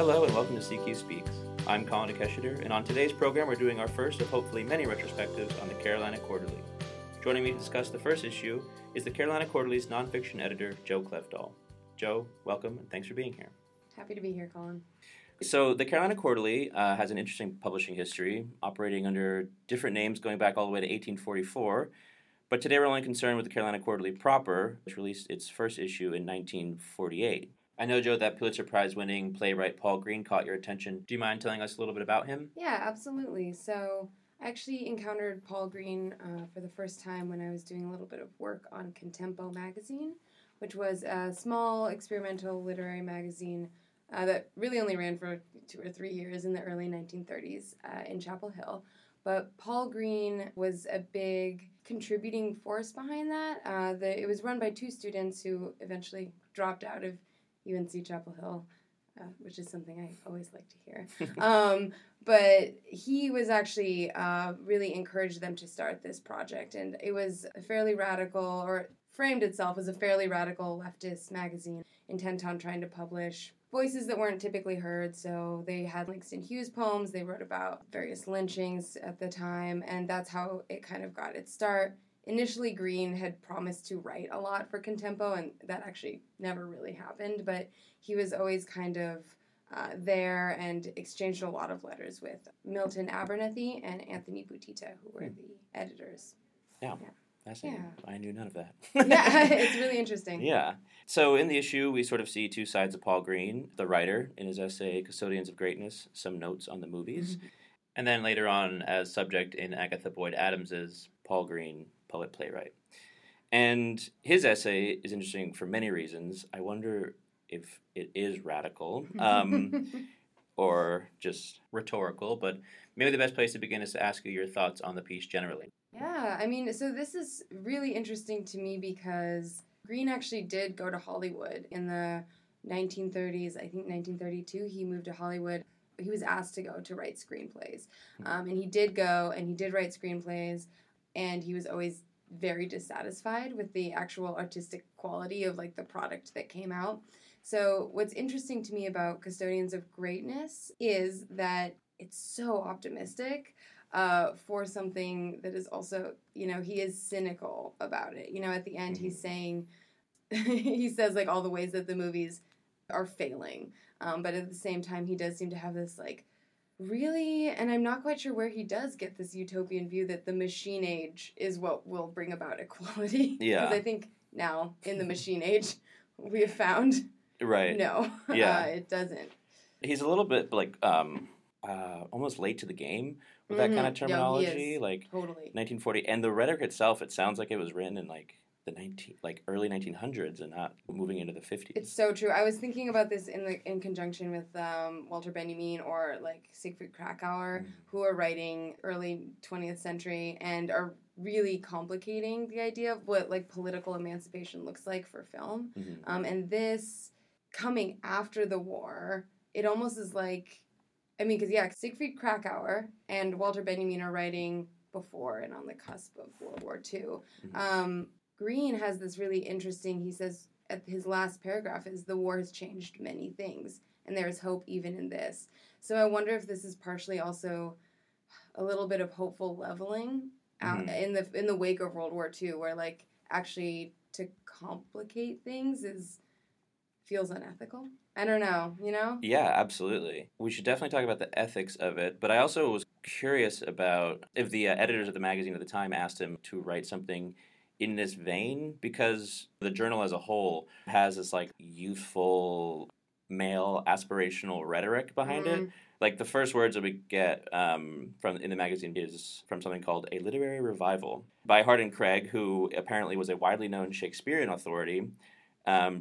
Hello and welcome to CQ Speaks. I'm Colin Klefdahl, and on today's program we're doing our first of hopefully many retrospectives on the Carolina Quarterly. Joining me to discuss the first issue is the Carolina Quarterly's nonfiction editor, Joe Klefdahl. Joe, welcome and thanks for being here. Happy to be here, Colin. So the Carolina Quarterly has an interesting publishing history, operating under different names going back all the way to 1844, but today we're only concerned with the Carolina Quarterly proper, which released its first issue in 1948. I know, Joe, that Pulitzer Prize-winning playwright Paul Green caught your attention. Do you mind telling us a little bit about him? Yeah, absolutely. So I actually encountered Paul Green for the first time when I was doing a little bit of work on Contempo magazine, which was a small experimental literary magazine that really only ran for 2 or 3 years in the early 1930s in Chapel Hill. But Paul Green was a big contributing force behind that. It was run by 2 students who eventually dropped out of UNC Chapel Hill, which is something I always like to hear. But he was actually really encouraged them to start this project, and it was a fairly radical, or framed itself as a fairly radical leftist magazine intent on trying to publish voices that weren't typically heard. So they had Langston Hughes poems, they wrote about various lynchings at the time, and that's how it kind of got its start. Initially, Green had promised to write a lot for Contempo, and that actually never really happened, but he was always kind of there and exchanged a lot of letters with Milton Abernethy and Anthony Butitta, who were the editors. Yeah. Fascinating. Yeah. I knew none of that. Yeah, it's really interesting. Yeah. So in the issue, we sort of see 2 sides of Paul Green, the writer, in his essay, Custodians of Greatness, Some Notes on the Movies, and then later on as subject in Agatha Boyd Adams's Paul Green, Poet Playwright. And his essay is interesting for many reasons. I wonder if it is radical or just rhetorical, but maybe the best place to begin is to ask you your thoughts on the piece generally. Yeah, I mean, so this is really interesting to me because Green actually did go to Hollywood in the 1930s, I think 1932. He moved to Hollywood. He was asked to go to write screenplays. And he did go, and he did write screenplays. And he was always very dissatisfied with the actual artistic quality of, like, the product that came out. So what's interesting to me about Custodians of Greatness is that it's so optimistic for something that is also, you know, he is cynical about it. You know, at the end he's saying, he says, like, all the ways that the movies are failing. But at the same time he does seem to have this, like, really, and I'm not quite sure where he does get this utopian view that the machine age is what will bring about equality. Yeah. Because I think now, in the machine age, we have found, no, it doesn't. He's a little bit, like, almost late to the game with that kind of terminology. Yeah, like, totally. 1940. And the rhetoric itself, it sounds like it was written in, like, early 1900s and not moving into the 50s. It's so true. I was thinking about this in conjunction with Walter Benjamin or like Siegfried Krakauer, who are writing early 20th century and are really complicating the idea of what like political emancipation looks like for film. And this coming after the war, it almost is like, I mean, because Siegfried Krakauer and Walter Benjamin are writing before and on the cusp of World War II. Green has this really interesting, he says at his last paragraph is, the war has changed many things, and there is hope even in this. So I wonder if this is partially also a little bit of hopeful leveling out in the wake of World War II, where like actually to complicate things feels unethical. I don't know, you know? Yeah, absolutely. We should definitely talk about the ethics of it, but I also was curious about if the editors of the magazine at the time asked him to write something in this vein, because the journal as a whole has this, like, youthful, male, aspirational rhetoric behind it. Like, the first words that we get in the magazine is from something called A Literary Revival by Hardin Craig, who apparently was a widely known Shakespearean authority,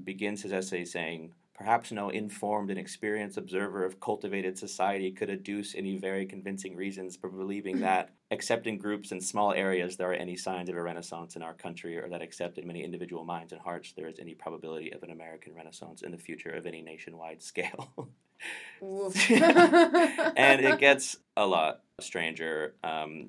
begins his essay saying, perhaps no informed and experienced observer of cultivated society could adduce any very convincing reasons for believing that, except in groups and small areas, there are any signs of a renaissance in our country, or that except in many individual minds and hearts, there is any probability of an American renaissance in the future of any nationwide scale. And it gets a lot stranger,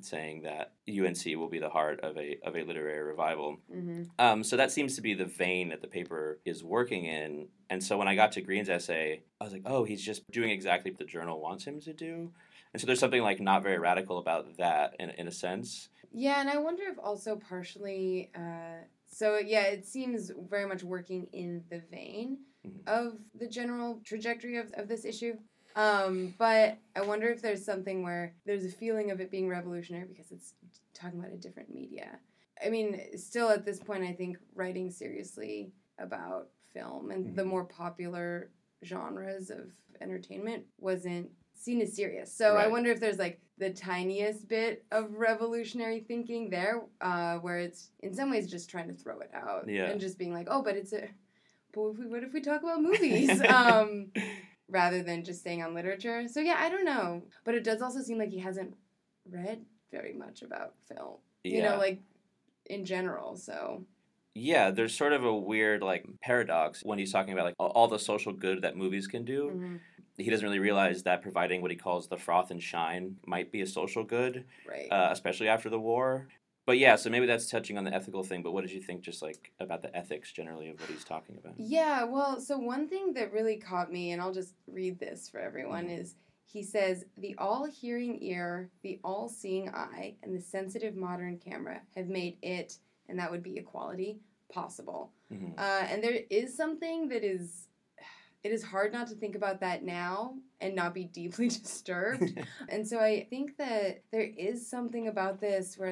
saying that UNC will be the heart of a literary revival. Mm-hmm. So that seems to be the vein that the paper is working in. And so when I got to Green's essay, I was like, oh, he's just doing exactly what the journal wants him to do. And so there's something like not very radical about that in a sense. Yeah, and I wonder if also partially, it seems very much working in the vein of the general trajectory of this issue. But I wonder if there's something where there's a feeling of it being revolutionary because it's talking about a different media. I mean, still at this point, I think writing seriously about film and the more popular genres of entertainment wasn't seen as serious. So right. I wonder if there's like the tiniest bit of revolutionary thinking there, where it's in some ways just trying to throw it out and just being like, oh, but it's a... But what if we talk about movies? Rather than just staying on literature. So, yeah, I don't know. But it does also seem like he hasn't read very much about film. Yeah. You know, like, in general, so... Yeah, there's sort of a weird, like, paradox when he's talking about, like, all the social good that movies can do. Mm-hmm. He doesn't really realize that providing what he calls the froth and shine might be a social good. Right. Especially after the war. But yeah, so maybe that's touching on the ethical thing, but what did you think just like about the ethics generally of what he's talking about? Yeah, well, so one thing that really caught me, and I'll just read this for everyone, is he says, the all-hearing ear, the all-seeing eye, and the sensitive modern camera have made it, and that would be equality, possible. Mm-hmm. And there is something that is... It is hard not to think about that now and not be deeply disturbed. And so I think that there is something about this where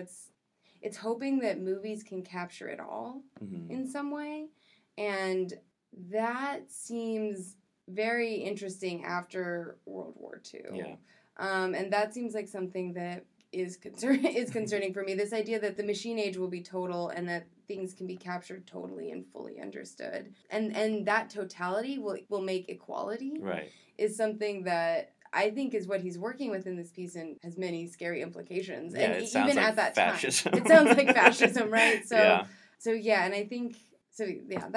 it's hoping that movies can capture it all in some way. And that seems very interesting after World War II. Yeah. And that seems like something that is concerning for me. This idea that the machine age will be total and that things can be captured totally and fully understood. And that totality will make equality is something that I think is what he's working with in this piece and has many scary implications. Yeah, and it sounds like fascism. Time, it sounds like fascism, right? So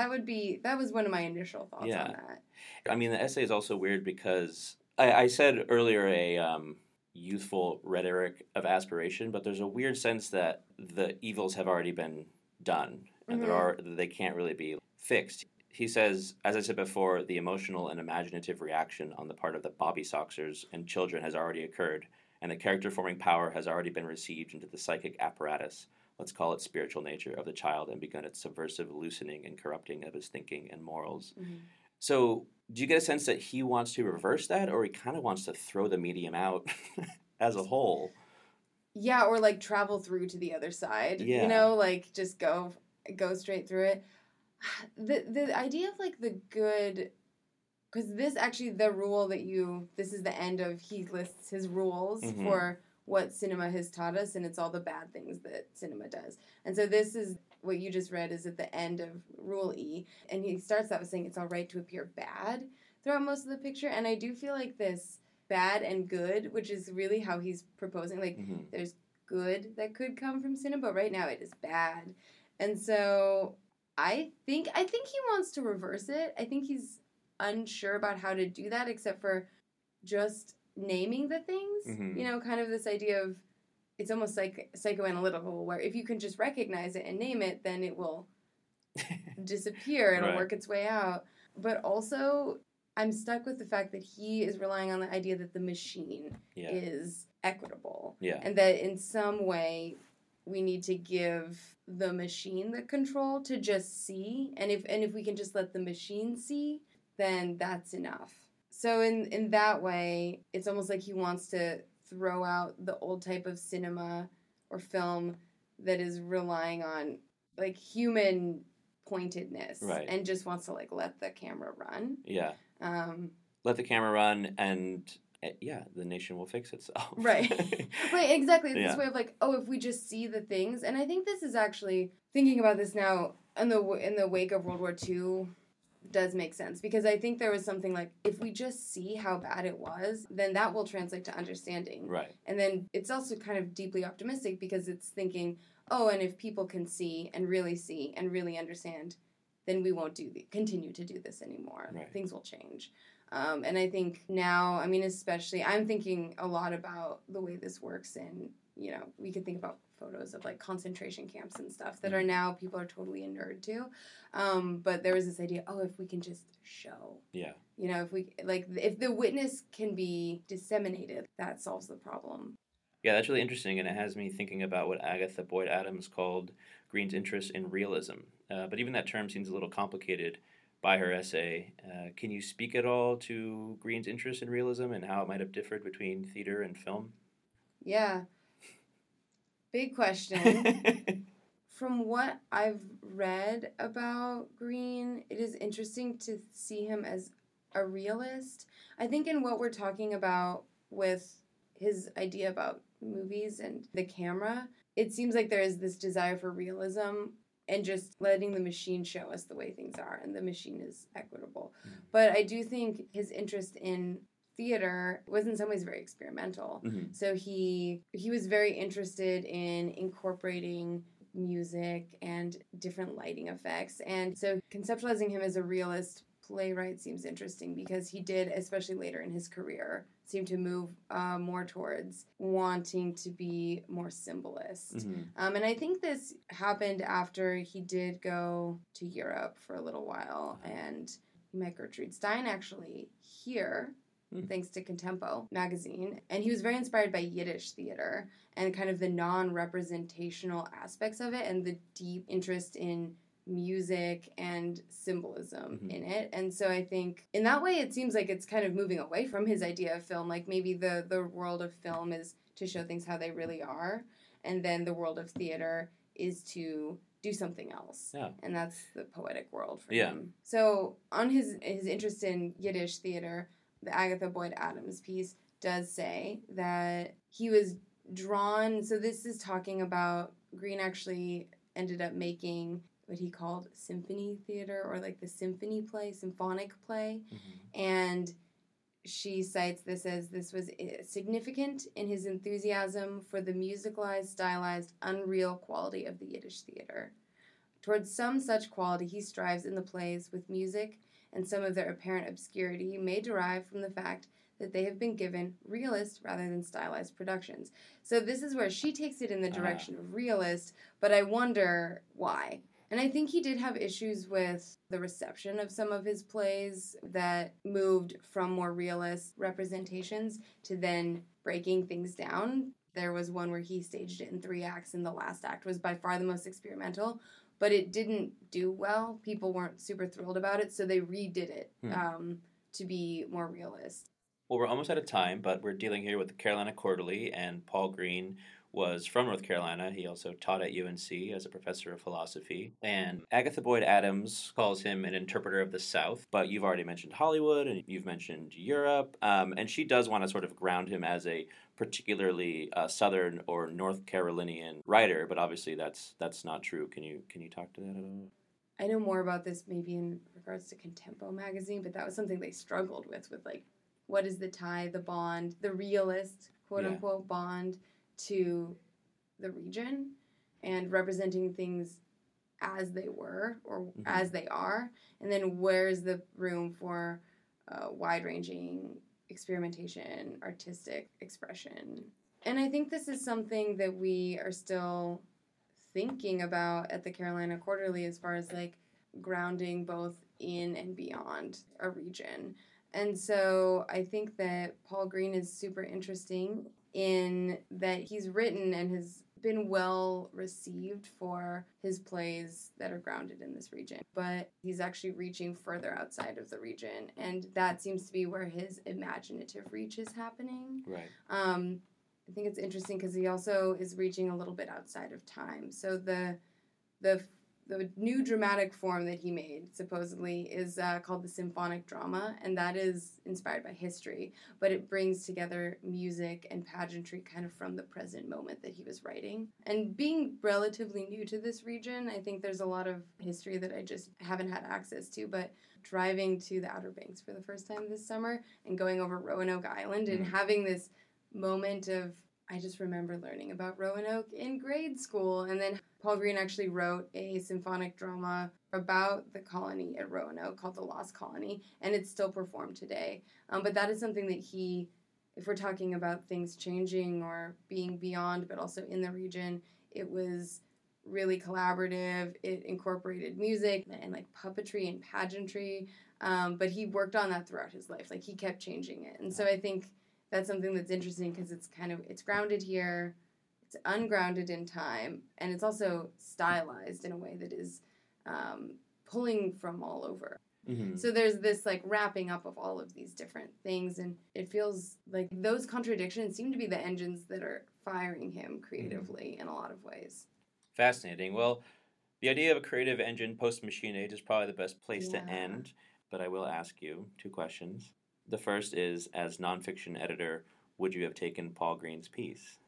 that was one of my initial thoughts on that. I mean, the essay is also weird because I said earlier youthful rhetoric of aspiration, but there's a weird sense that the evils have already been done and they can't really be fixed. He says, as I said before, the emotional and imaginative reaction on the part of the bobby soxers and children has already occurred, and the character-forming power has already been received into the psychic apparatus, let's call it spiritual nature, of the child and begun its subversive loosening and corrupting of his thinking and morals. Mm-hmm. So do you get a sense that he wants to reverse that, or he kind of wants to throw the medium out as a whole? Yeah, or like travel through to the other side, you know, like just go straight through it. The idea of like the good, because this actually the rule that this is the end of, he lists his rules for what cinema has taught us, and it's all the bad things that cinema does. And so this is what you just read is at the end of Rule E, and he starts out with saying it's all right to appear bad throughout most of the picture, and I do feel like this bad and good, which is really how he's proposing, like there's good that could come from cinema, but right now it is bad. And so I think he wants to reverse it. I think he's unsure about how to do that except for just naming the things, you know, kind of this idea of it's almost like psychoanalytical, where if you can just recognize it and name it, then it will disappear. It'll work its way out. But also, I'm stuck with the fact that he is relying on the idea that the machine is equitable. Yeah. And that in some way, we need to give the machine the control to just see. And if we can just let the machine see, then that's enough. So in that way, it's almost like he wants to throw out the old type of cinema or film that is relying on like human pointedness and just wants to like let the camera run. Yeah. Let the camera run and the nation will fix itself. Right, exactly. It's this way of like, oh, if we just see the things. And I think this is actually, thinking about this now in the wake of World War II, does make sense, because I think there was something like, if we just see how bad it was, then that will translate to understanding. Right. And then it's also kind of deeply optimistic because it's thinking, oh, and if people can see and really understand, then we won't continue to do this anymore. Right. Things will change. And I think now, I mean, especially, I'm thinking a lot about the way this works in, you know, we could think about photos of, like, concentration camps and stuff that are now, people are totally inured to. But there was this idea, oh, if we can just show. Yeah. You know, if we, like, if the witness can be disseminated, that solves the problem. Yeah, that's really interesting, and it has me thinking about what Agatha Boyd Adams called Green's interest in realism. But even that term seems a little complicated by her essay. Can you speak at all to Green's interest in realism and how it might have differed between theater and film? Yeah. Big question. From what I've read about Green, it is interesting to see him as a realist. I think in what we're talking about with his idea about movies and the camera, it seems like there is this desire for realism and just letting the machine show us the way things are, and the machine is equitable. Mm-hmm. But I do think his interest in theater was in some ways very experimental. Mm-hmm. So he was very interested in incorporating music and different lighting effects. And so conceptualizing him as a realist playwright seems interesting, because he did, especially later in his career, seem to move more towards wanting to be more symbolist. Mm-hmm. And I think this happened after he did go to Europe for a little while, and he met Gertrude Stein actually here, thanks to Contempo magazine. And he was very inspired by Yiddish theater and kind of the non-representational aspects of it and the deep interest in music and symbolism in it. And so I think in that way it seems like it's kind of moving away from his idea of film, like maybe the world of film is to show things how they really are, and then the world of theater is to do something else. Yeah. And that's the poetic world for him. So on his interest in Yiddish theater, the Agatha Boyd Adams piece does say that he was drawn, so this is talking about Green actually ended up making what he called symphony theater, or like the symphony play, symphonic play. Mm-hmm. And she cites this as, this was significant in his enthusiasm for the musicalized, stylized, unreal quality of the Yiddish theater. Towards some such quality he strives in the plays with music, and some of their apparent obscurity may derive from the fact that they have been given realist rather than stylized productions. So this is where she takes it in the direction of realist, but I wonder why. And I think he did have issues with the reception of some of his plays that moved from more realist representations to then breaking things down. There was one where he staged it in 3 acts, and the last act was by far the most experimental, but it didn't do well. People weren't super thrilled about it, so they redid it to be more realist. Well, we're almost out of time, but we're dealing here with the Carolina Quarterly, and Paul Green was from North Carolina. He also taught at UNC as a professor of philosophy. And Agatha Boyd Adams calls him an interpreter of the South, but you've already mentioned Hollywood and you've mentioned Europe. And she does want to sort of ground him as a particularly Southern or North Carolinian writer, but obviously that's not true. Can you talk to that at all? I know more about this maybe in regards to Contempo magazine, but that was something they struggled with like, what is the tie, the bond, the realist, quote-unquote, bond to the region and representing things as they were or as they are, and then where's the room for wide-ranging experimentation, artistic expression. And I think this is something that we are still thinking about at the Carolina Quarterly as far as like grounding both in and beyond a region. And so I think that Paul Green is super interesting in that he's written and has been well received for his plays that are grounded in this region. But he's actually reaching further outside of the region, and that seems to be where his imaginative reach is happening. Right. I think it's interesting because he also is reaching a little bit outside of time. So the new dramatic form that he made, supposedly, is called the Symphonic Drama, and that is inspired by history, but it brings together music and pageantry kind of from the present moment that he was writing. And being relatively new to this region, I think there's a lot of history that I just haven't had access to, but driving to the Outer Banks for the first time this summer and going over Roanoke Island and having this moment of, I just remember learning about Roanoke in grade school, and then Paul Green actually wrote a symphonic drama about the colony at Roanoke called The Lost Colony, and it's still performed today. But that is something that he, if we're talking about things changing or being beyond, but also in the region, it was really collaborative. It incorporated music and like puppetry and pageantry. But he worked on that throughout his life. Like, he kept changing it. And so I think that's something that's interesting because it's kind of, it's grounded here, it's ungrounded in time, and it's also stylized in a way that is pulling from all over. Mm-hmm. So there's this like wrapping up of all of these different things, and it feels like those contradictions seem to be the engines that are firing him creatively in a lot of ways. Fascinating. Well, the idea of a creative engine post-machine age is probably the best place to end, but I will ask you two questions. The first is, as nonfiction editor, would you have taken Paul Green's piece?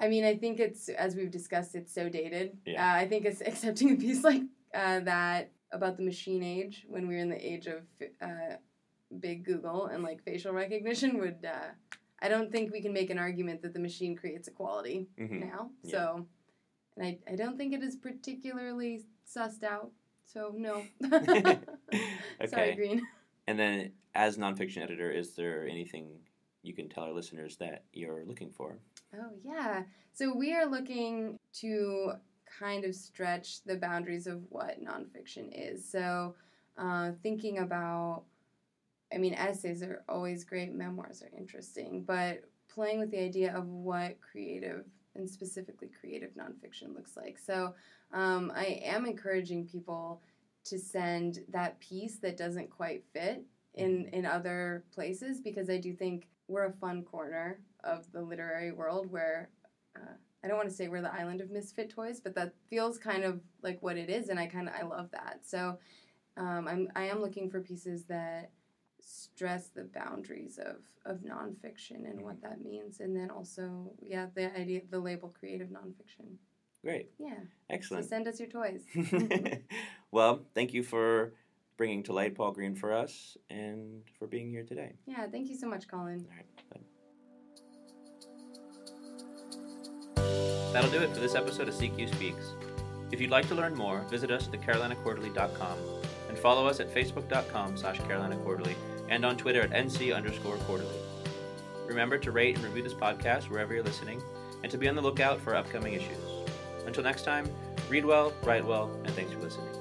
I mean, I think it's, as we've discussed, it's so dated. Yeah. I think it's accepting a piece like that about the machine age, when we were in the age of big Google and like facial recognition, would I don't think we can make an argument that the machine creates equality now. Yeah. So, and I don't think it is particularly sussed out. So no. Okay. Sorry, Green. And then, as nonfiction editor, is there anything you can tell our listeners that you're looking for? Oh, yeah. So we are looking to kind of stretch the boundaries of what nonfiction is. So thinking about, I mean, essays are always great, memoirs are interesting, but playing with the idea of what creative, and specifically creative nonfiction, looks like. So I am encouraging people to send that piece that doesn't quite fit in other places, because I do think we're a fun corner of the literary world where, I don't want to say we're the island of misfit toys, but that feels kind of like what it is, and I love that. So I am looking for pieces that stress the boundaries of nonfiction and what that means, and then also, the label creative nonfiction. Great. Yeah. Excellent. So send us your toys. Well, thank you for bringing to light Paul Green for us and for being here today. Yeah, thank you so much, Colin. All right. Bye. That'll do it for this episode of CQ Speaks. If you'd like to learn more, visit us at thecarolinaquarterly.com and follow us at facebook.com/carolinaquarterly and on Twitter at NC_quarterly. Remember to rate and review this podcast wherever you're listening, and to be on the lookout for upcoming issues. Until next time, read well, write well, and thanks for listening.